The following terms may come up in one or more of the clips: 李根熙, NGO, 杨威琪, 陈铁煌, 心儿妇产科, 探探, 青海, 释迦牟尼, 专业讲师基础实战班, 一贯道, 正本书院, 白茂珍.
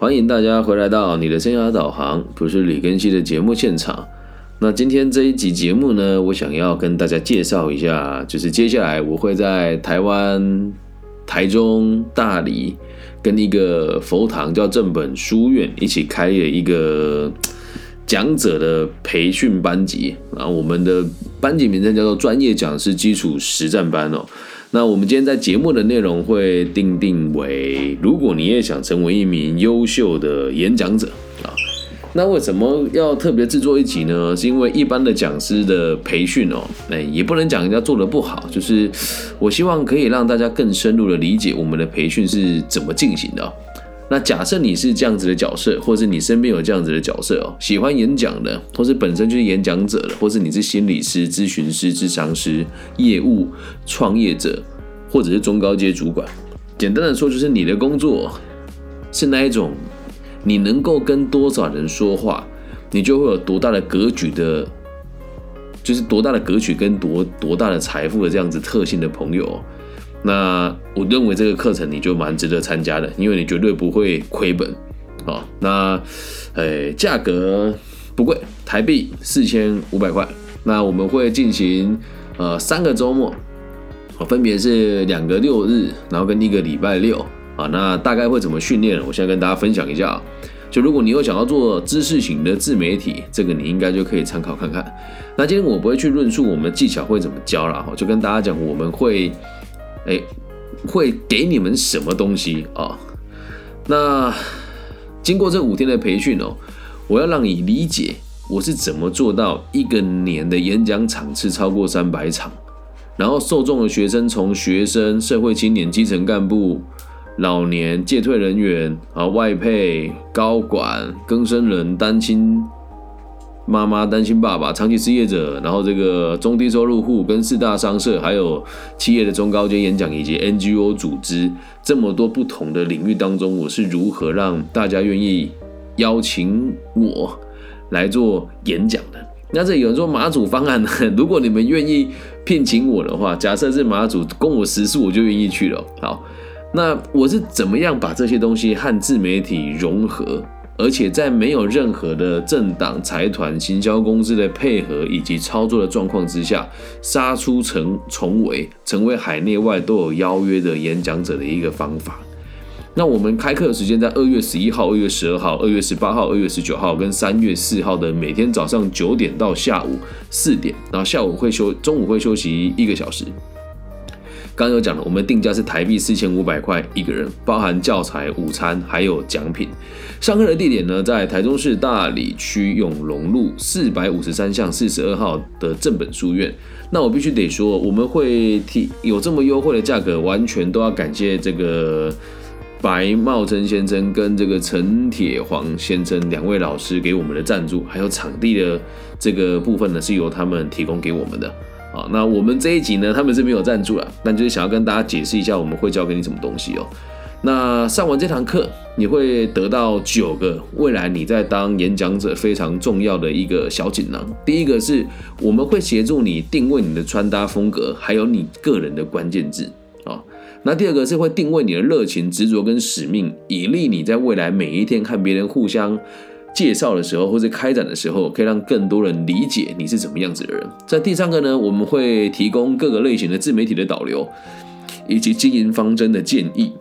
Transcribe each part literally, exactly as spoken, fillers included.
欢迎大家回来到你的生涯导航，不是李根熙的节目现场。那今天这一集节目呢，我想要跟大家介绍一下，就是接下来我会在台湾、台中、大理跟一个佛堂叫正本书院一起开了一个讲者的培训班级，然后我们的班级名称叫做专业讲师基础实战班哦。那我们今天在节目的内容会定定为，如果你也想成为一名优秀的演讲者啊，那为什么要特别制作一集呢？是因为一般的讲师的培训哦，哎，也不能讲人家做得不好，就是我希望可以让大家更深入的理解我们的培训是怎么进行的哦。那假设你是这样子的角色，或是你身边有这样子的角色哦，喜欢演讲的，或是本身就是演讲者的，或是你是心理师、咨询师、咨商师、业务创业者，或者是中高阶主管。简单的说，就是你的工作是那一种，你能够跟多少人说话，你就会有多大的格局的，就是多大的格局跟多多大的财富的这样子特性的朋友哦。那我认为这个课程你就蛮值得参加的，因为你绝对不会亏本。好，那呃，价格不贵，台币四千五百块。那我们会进行呃三个周末，分别是两个六日，然后跟一个礼拜六啊。那大概会怎么训练？我现在跟大家分享一下啊。就如果你有想要做知识型的自媒体，这个你应该就可以参考看看。那今天我不会去论述我们的技巧会怎么教啦，就跟大家讲我们会。哎，会给你们什么东西啊？那经过这五天的培训哦，我要让你理解我是怎么做到一个年的演讲场次超过三百场，然后受众的学生从学生、社会青年、基层干部、老年、戒退人员啊、外配、高管、更生人、单亲妈妈、单亲爸爸、长期失业者，然后这个中低收入户跟四大商社，还有企业的中高阶演讲以及 N G O 组织，这么多不同的领域当中，我是如何让大家愿意邀请我来做演讲的？那这有人说马祖方案，如果你们愿意聘请我的话，假设是马祖供我食宿，我就愿意去了。好，那我是怎么样把这些东西和自媒体融合？而且在没有任何的政党、财团、行销公司的配合以及操作的状况之下，杀出重围，成为海内外都有邀约的演讲者的一个方法。那我们开课的时间在二月十一号、二月十二号、二月十八号、二月十九号跟三月四号的每天早上九点到下午四点，然后下午会休，中午会休息一个小时。刚刚有讲了，我们定价是台币四千五百块一个人，包含教材、午餐还有奖品。上课的地点呢，在台中市大理区永隆路四百五十三巷四十二号的正本书院。那我必须得说，我们会提有这么优惠的价格，完全都要感谢这个白茂珍先生跟这个陈铁煌先生两位老师给我们的赞助，还有场地的这个部分呢，是由他们提供给我们的。好，那我们这一集呢，他们是没有赞助啦，但就是想要跟大家解释一下我们会教给你什么东西哦。那上完这堂课，你会得到九个未来你在当演讲者非常重要的一个小锦囊。第一个是我们会协助你定位你的穿搭风格，还有你个人的关键字。那第二个是会定位你的热情、执着跟使命，以利你在未来每一天和别人互相介绍的时候，或是开展的时候，可以让更多人理解你是怎么样子的人。在第三个呢，我们会提供各个类型的自媒体的导流，以及经营方针的建议。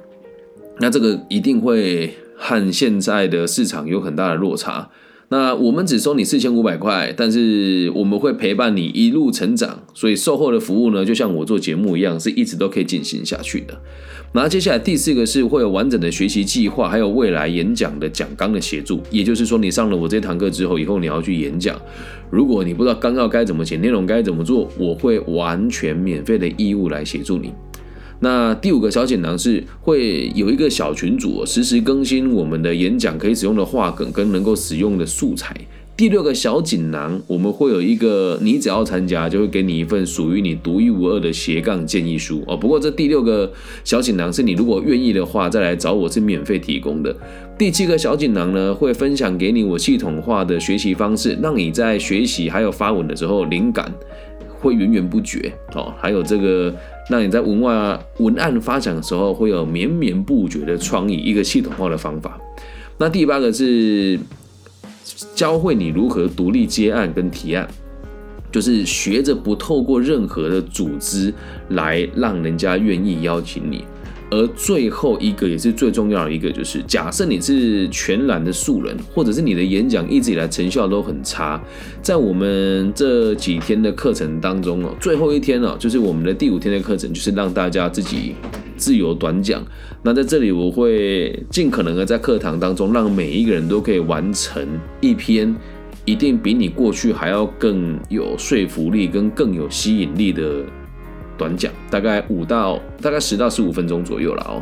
那这个一定会和现在的市场有很大的落差。那我们只收你四千五百块，但是我们会陪伴你一路成长，所以售后的服务呢，就像我做节目一样，是一直都可以进行下去的。然后接下来第四个是会有完整的学习计划，还有未来演讲的讲纲的协助。也就是说，你上了我这堂课之后，以后你要去演讲，如果你不知道纲要该怎么写，内容该怎么做，我会完全免费的义务来协助你。那第五个小锦囊是会有一个小群组，实时更新我们的演讲可以使用的话梗跟能够使用的素材。第六个小锦囊，我们会有一个，你只要参加就会给你一份属于你独一无二的斜杠建议书哦。不过这第六个小锦囊是你如果愿意的话再来找我，是免费提供的。第七个小锦囊呢，会分享给你我系统化的学习方式，让你在学习还有发文的时候灵感会源源不绝哦。还有这个让你在文案文案发展的时候会有绵绵不绝的创意，一个系统化的方法。那第八个是教会你如何独立接案跟提案，就是学着不透过任何的组织来让人家愿意邀请你。而最后一个也是最重要的一个，就是假设你是全然的素人，或者是你的演讲一直以来成效都很差，在我们这几天的课程当中，最后一天就是我们的第五天的课程，就是让大家自己自由短讲。那在这里我会尽可能的在课堂当中让每一个人都可以完成一篇一定比你过去还要更有说服力跟更有吸引力的短讲，大概五到大概十到十五分钟左右了哦。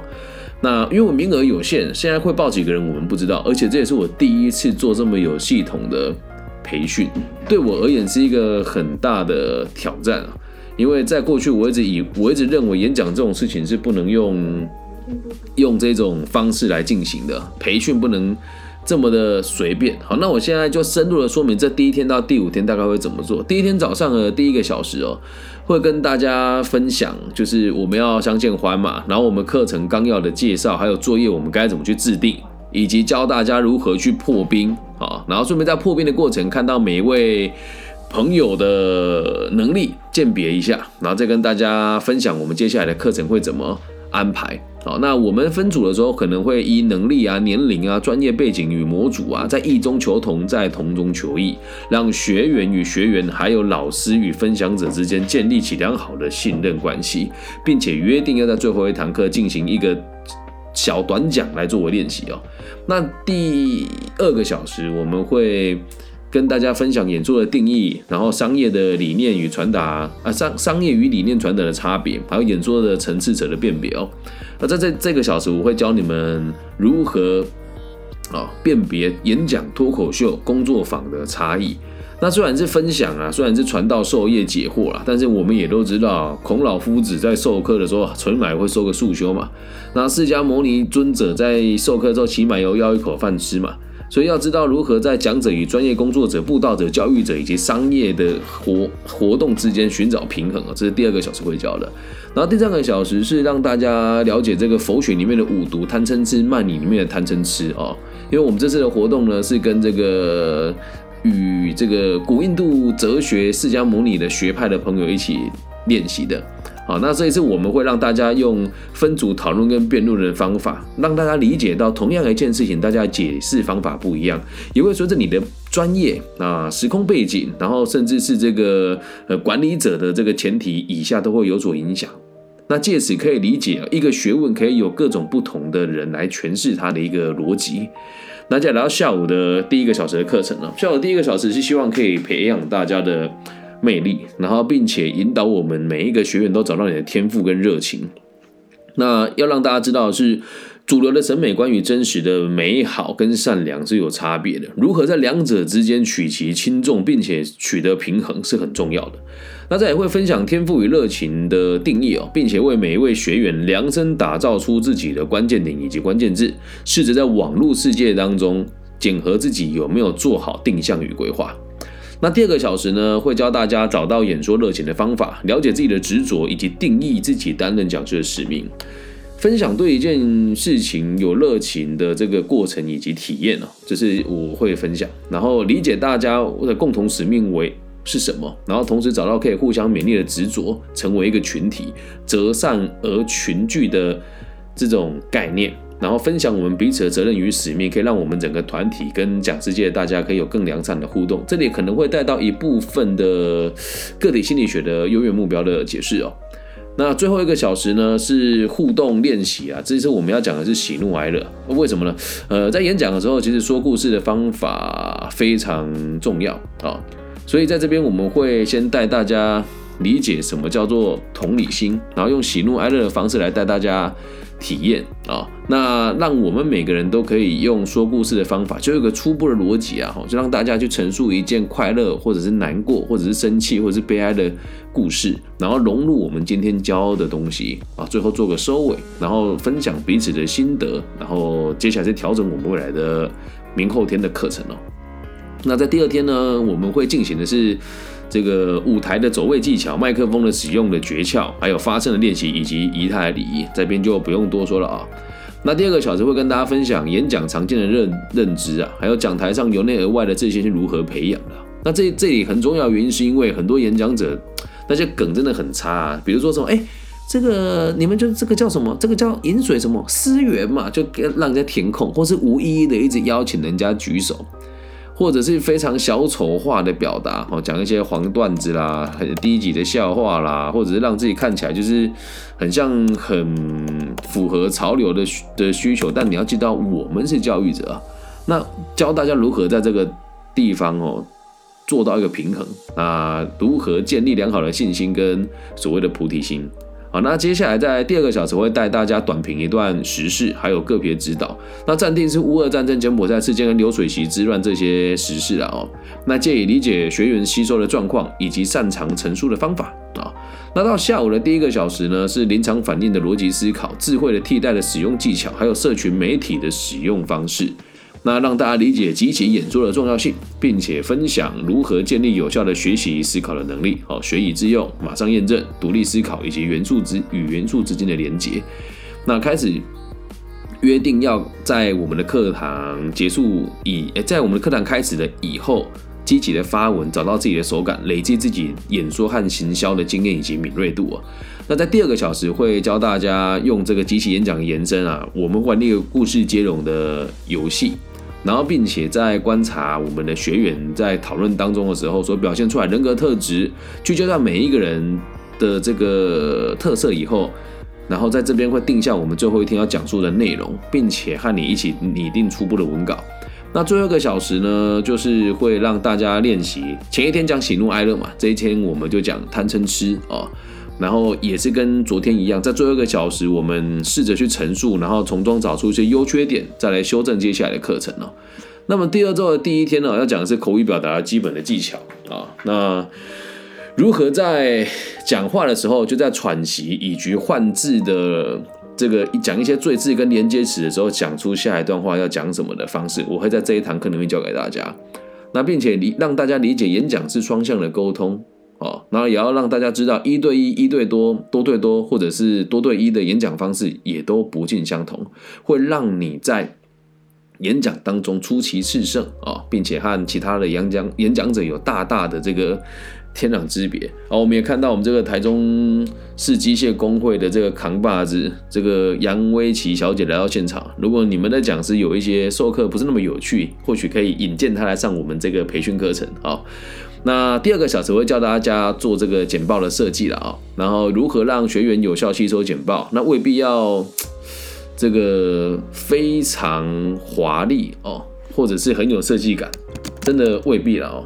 那因为我名额有限，现在会报几个人我们不知道，而且这也是我第一次做这么有系统的培训，对我而言是一个很大的挑战啊。因为在过去我一直以我一直认为演讲这种事情是不能用用这种方式来进行的，培训不能这么的随便。好，那我现在就深入的说明这第一天到第五天大概会怎么做。第一天早上的第一个小时哦，会跟大家分享，就是我们要相见欢嘛，然后我们课程纲要的介绍，还有作业我们该怎么去制定，以及教大家如何去破冰啊，然后顺便在破冰的过程看到每一位朋友的能力，鉴别一下，然后再跟大家分享我们接下来的课程会怎么安排。好，那我们分组的时候可能会依能力啊、年龄啊、专业背景与模组啊，在异中求同，在同中求异，让学员与学员还有老师与分享者之间建立起良好的信任关系，并且约定要在最后一堂课进行一个小短讲来作为练习哦。那第二个小时我们会跟大家分享演说的定义，然后商业的理念与传达啊，商商业与理念传达的差别，还有演说的层次者的辨别哦。那在这这个小时，我会教你们如何啊辨别演讲、脱口秀、工作坊的差异。那虽然是分享啊，虽然是传道授业解惑啦，但是我们也都知道，孔老夫子在授课的时候，起码会授个束修嘛。那释迦牟尼尊者在授课之后，起码要要一口饭吃嘛。所以要知道如何在讲者与专业工作者、布道者、教育者以及商业的 活, 活动之间寻找平衡，这是第二个小时会教的。然后第三个小时是让大家了解这个佛学里面的五毒贪嗔痴、慢疑里面的贪嗔痴哦。因为我们这次的活动呢，是跟这个与这个古印度哲学释迦牟尼的学派的朋友一起练习的。好，那这一次我们会让大家用分组讨论跟辩论的方法，让大家理解到同样一件事情，大家解释方法不一样，也会随着你的专业啊、时空背景，然后甚至是这个呃管理者的这个前提以下都会有所影响。那借此可以理解一个学问可以有各种不同的人来诠释它的一个逻辑。那接下来到下午的第一个小时的课程了，下午的第一个小时是希望可以培养大家的魅力，然后并且引导我们每一个学员都找到你的天赋跟热情。那要让大家知道的是，主流的审美观与真实的美好跟善良是有差别的，如何在两者之间取其轻重，并且取得平衡是很重要的。那这也会分享天赋与热情的定义哦，并且为每一位学员量身打造出自己的关键点以及关键字，试着在网络世界当中检核自己有没有做好定向与规划。那第二个小时呢，会教大家找到演说热情的方法，了解自己的执着，以及定义自己担任讲师的使命，分享对一件事情有热情的这个过程以及体验哦，这是我会分享，然后理解大家的共同使命为是什么，然后同时找到可以互相勉励的执着，成为一个群体择善而群聚的这种概念。然后分享我们彼此的责任与使命，可以让我们整个团体跟讲师界大家可以有更良善的互动。这里可能会带到一部分的个体心理学的优越目标的解释哦。那最后一个小时呢，是互动练习啊，这次我们要讲的是喜怒哀乐。为什么呢？呃，在演讲的时候，其实说故事的方法非常重要啊，所以在这边我们会先带大家理解什么叫做同理心，然后用喜怒哀乐的方式来带大家体验啊，那让我们每个人都可以用说故事的方法，就有一个初步的逻辑啊，就让大家去陈述一件快乐或者是难过或者是生气或者是悲哀的故事，然后融入我们今天教的东西啊，最后做个收尾，然后分享彼此的心得，然后接下来是调整我们未来的明后天的课程哦。那在第二天呢，我们会进行的是这个舞台的走位技巧、麦克风的使用的诀窍，还有发声的练习以及仪态的礼仪，这边就不用多说了啊。那第二个小时会跟大家分享演讲常见的 认, 认知啊，还有讲台上由内而外的这些是如何培养的、啊。那 这, 这里很重要的原因是因为很多演讲者那些梗真的很差、啊，比如说什么哎。诶这个你们就这个叫什么？这个叫饮水什么思源嘛，就让人家填空，或是无意义的一直邀请人家举手，或者是非常小丑化的表达，哦，讲一些黄段子啦、很低级的笑话啦，或者是让自己看起来就是很像很符合潮流的的需求。但你要记到，我们是教育者、啊，那教大家如何在这个地方哦。做到一个平衡啊，如何建立良好的信心跟所谓的菩提心。好，那接下来在第二个小时会带大家短评一段时事，还有个别指导。那暂定是乌俄战争、柬埔寨事件跟流水席之乱这些时事啦哦。那借以理解学员吸收的状况以及擅长陈述的方法啊。那到下午的第一个小时呢，是临场反应的逻辑思考、智慧的替代的使用技巧，还有社群媒体的使用方式。那让大家理解即席演说的重要性，并且分享如何建立有效的学习思考的能力。好，学以致用，马上验证，独立思考以及元素之与元素之间的连结。那开始约定要在我们的课堂结束以，在我们的课堂开始的以后，积极的发文，找到自己的手感，累积自己演说和行销的经验以及敏锐度啊。那在第二个小时会教大家用这个即席演讲的延伸啊，我们玩那个故事接龙的游戏。然后，并且在观察我们的学员在讨论当中的时候所表现出来人格特质，聚焦到每一个人的这个特色以后，然后在这边会定下我们最后一天要讲述的内容，并且和你一起拟定初步的文稿。那最后一个小时呢，就是会让大家练习前一天讲喜怒哀乐嘛，这一天我们就讲贪嗔痴哦。然后也是跟昨天一样，在最后一个小时，我们试着去陈述，然后从中找出一些优缺点，再来修正接下来的课程哦。那么第二周的第一天呢，要讲的是口语表达基本的技巧啊。那如何在讲话的时候，就在喘息以及换字的这个讲一些赘字跟连接词的时候，讲出下一段话要讲什么的方式，我会在这一堂课里面教给大家。那并且让大家理解演讲是双向的沟通。哦，然后也要让大家知道，一对一、一对多、多对多，或者是多对一的演讲方式也都不尽相同，会让你在演讲当中出奇制胜啊、哦，并且和其他的演讲演讲者有大大的这个天壤之别啊、哦。我们也看到我们这个台中市机械工会的这个扛把子，这个杨威琪小姐来到现场。如果你们的讲师有一些授课不是那么有趣，或许可以引荐她来上我们这个培训课程啊。哦，那第二个小时会教大家做这个简报的设计了啊、哦，然后如何让学员有效吸收简报，那未必要这个非常华丽哦，或者是很有设计感，真的未必了哦，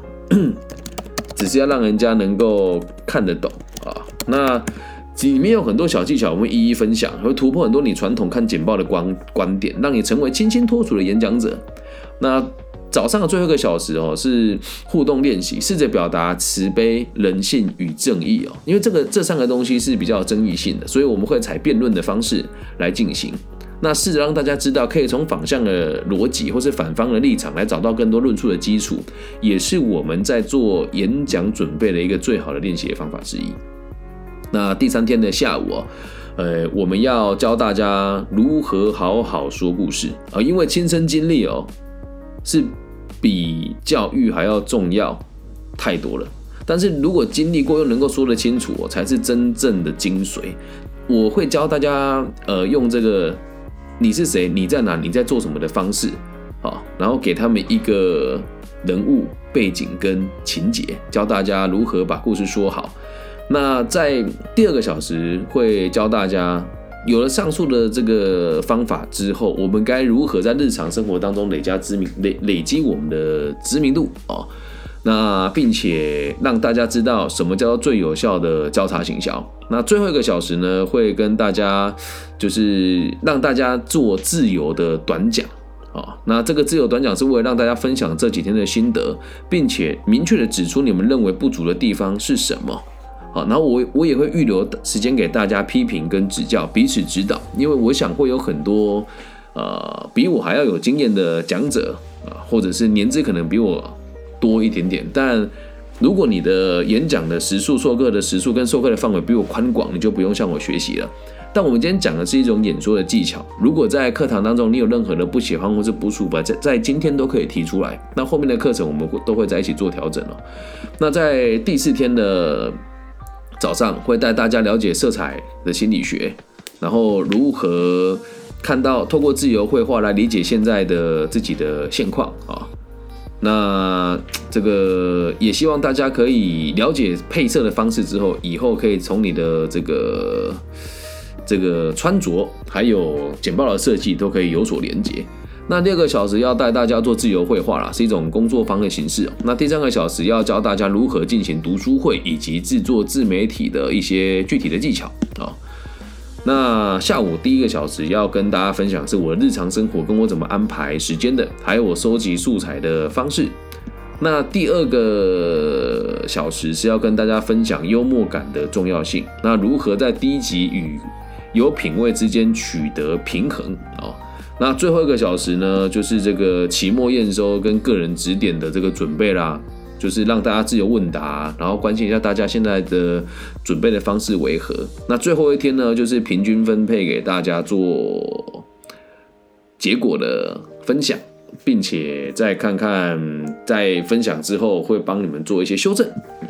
只是要让人家能够看得懂啊、哦。那里面有很多小技巧，我们一一分享，会突破很多你传统看简报的观观点，让你成为清新脱俗的演讲者。那早上的最后一个小时哦，是互动练习，试着表达慈悲、人性与正义哦。因为这个这三个东西是比较有争议性的，所以我们会采辩论的方式来进行。那试着让大家知道，可以从反向的逻辑或是反方的立场来找到更多论述的基础，也是我们在做演讲准备的一个最好的练习的方法之一。那第三天的下午哦。呃，我们要教大家如何好好说故事啊、呃，因为亲身经历哦。是比教育还要重要太多了，但是如果经历过又能够说得清楚、哦，才是真正的精髓。我会教大家，呃，用这个你是谁、你在哪、你在做什么的方式，好，然后给他们一个人物背景跟情节，教大家如何把故事说好。那在第二个小时会教大家。有了上述的这个方法之后，我们该如何在日常生活当中累加知名 累, 累积我们的知名度啊、哦？那并且让大家知道什么叫做最有效的交叉行销。那最后一个小时呢，会跟大家就是让大家做自由的短讲啊、哦。那这个自由短讲是为了让大家分享这几天的心得，并且明确的指出你们认为不足的地方是什么。好，然后 我, 我也会预留时间给大家批评跟指教，彼此指导，因为我想会有很多呃比我还要有经验的讲者、呃、或者是年资可能比我多一点点，但如果你的演讲的时数、授课的时数跟授课的范围比我宽广，你就不用向我学习了。但我们今天讲的是一种演说的技巧，如果在课堂当中你有任何的不喜欢或是不舒服， 在, 在今天都可以提出来，那后面的课程我们都会在一起做调整哦。那在第四天的早上会带大家了解色彩的心理学，然后如何看到透过自由绘画来理解现在的自己的现况啊。那这个也希望大家可以了解配色的方式之后，以后可以从你的这个这个穿着还有简报的设计都可以有所连结。那第二个小时要带大家做自由绘画啦，是一种工作坊的形式。那第三个小时要教大家如何进行读书会以及制作自媒体的一些具体的技巧啊。那下午第一个小时要跟大家分享是我的日常生活跟我怎么安排时间的，还有我收集素材的方式。那第二个小时是要跟大家分享幽默感的重要性，那如何在低级与有品味之间取得平衡哦。那最后一个小时呢，就是这个期末验收跟个人指点的这个准备啦，就是让大家自由问答，然后关心一下大家现在的准备的方式为何。那最后一天呢，就是平均分配给大家做结果的分享，并且再看看在分享之后会帮你们做一些修正。嗯，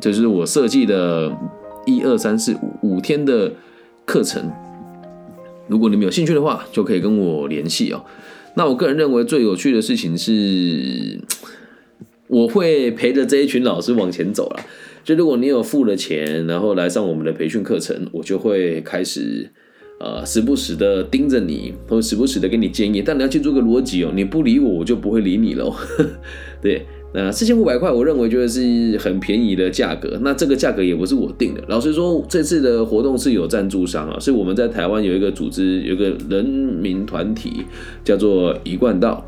这是我设计的一二三四五五天的课程。如果你们有兴趣的话，就可以跟我联系哦。那我个人认为最有趣的事情是，我会陪着这一群老师往前走啦。就如果你有付了钱，然后来上我们的培训课程，我就会开始，呃，时不时的盯着你，或者时不时的给你建议。但你要记住个逻辑哦，你不理我，我就不会理你了。对，那四千五百块，我认为就是很便宜的价格。那这个价格也不是我定的。老实说，这次的活动是有赞助商啊，是我们在台湾有一个组织，有一个人民团体叫做一贯道。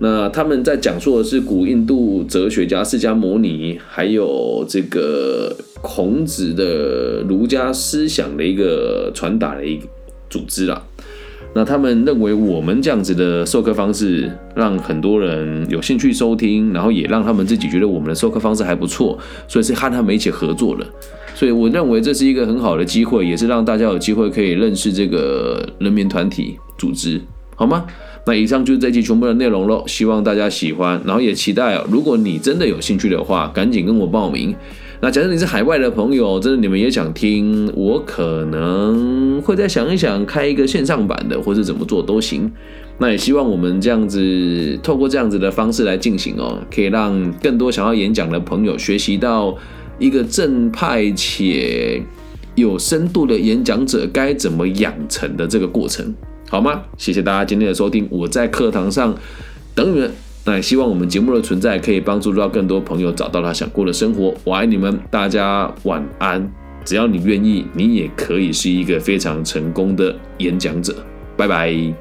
那他们在讲述的是古印度哲学家释迦牟尼，还有这个孔子的儒家思想的一个传达的一个组织啦。那他们认为我们这样子的授课方式，让很多人有兴趣收听，然后也让他们自己觉得我们的授课方式还不错，所以是和他们一起合作的。所以我认为这是一个很好的机会，也是让大家有机会可以认识这个人民团体组织，好吗？那以上就是这期全部的内容咯，希望大家喜欢，然后也期待哦，如果你真的有兴趣的话，赶紧跟我报名。那假设你是海外的朋友，真的你们也想听，我可能会再想一想开一个线上版的，或是怎么做都行。那也希望我们这样子，透过这样子的方式来进行哦，可以让更多想要演讲的朋友学习到一个正派且有深度的演讲者该怎么养成的这个过程，好吗？谢谢大家今天的收听，我在课堂上等你们。那也希望我们节目的存在可以帮助到更多朋友找到他想过的生活。我爱你们，大家晚安。只要你愿意，你也可以是一个非常成功的演讲者。拜拜。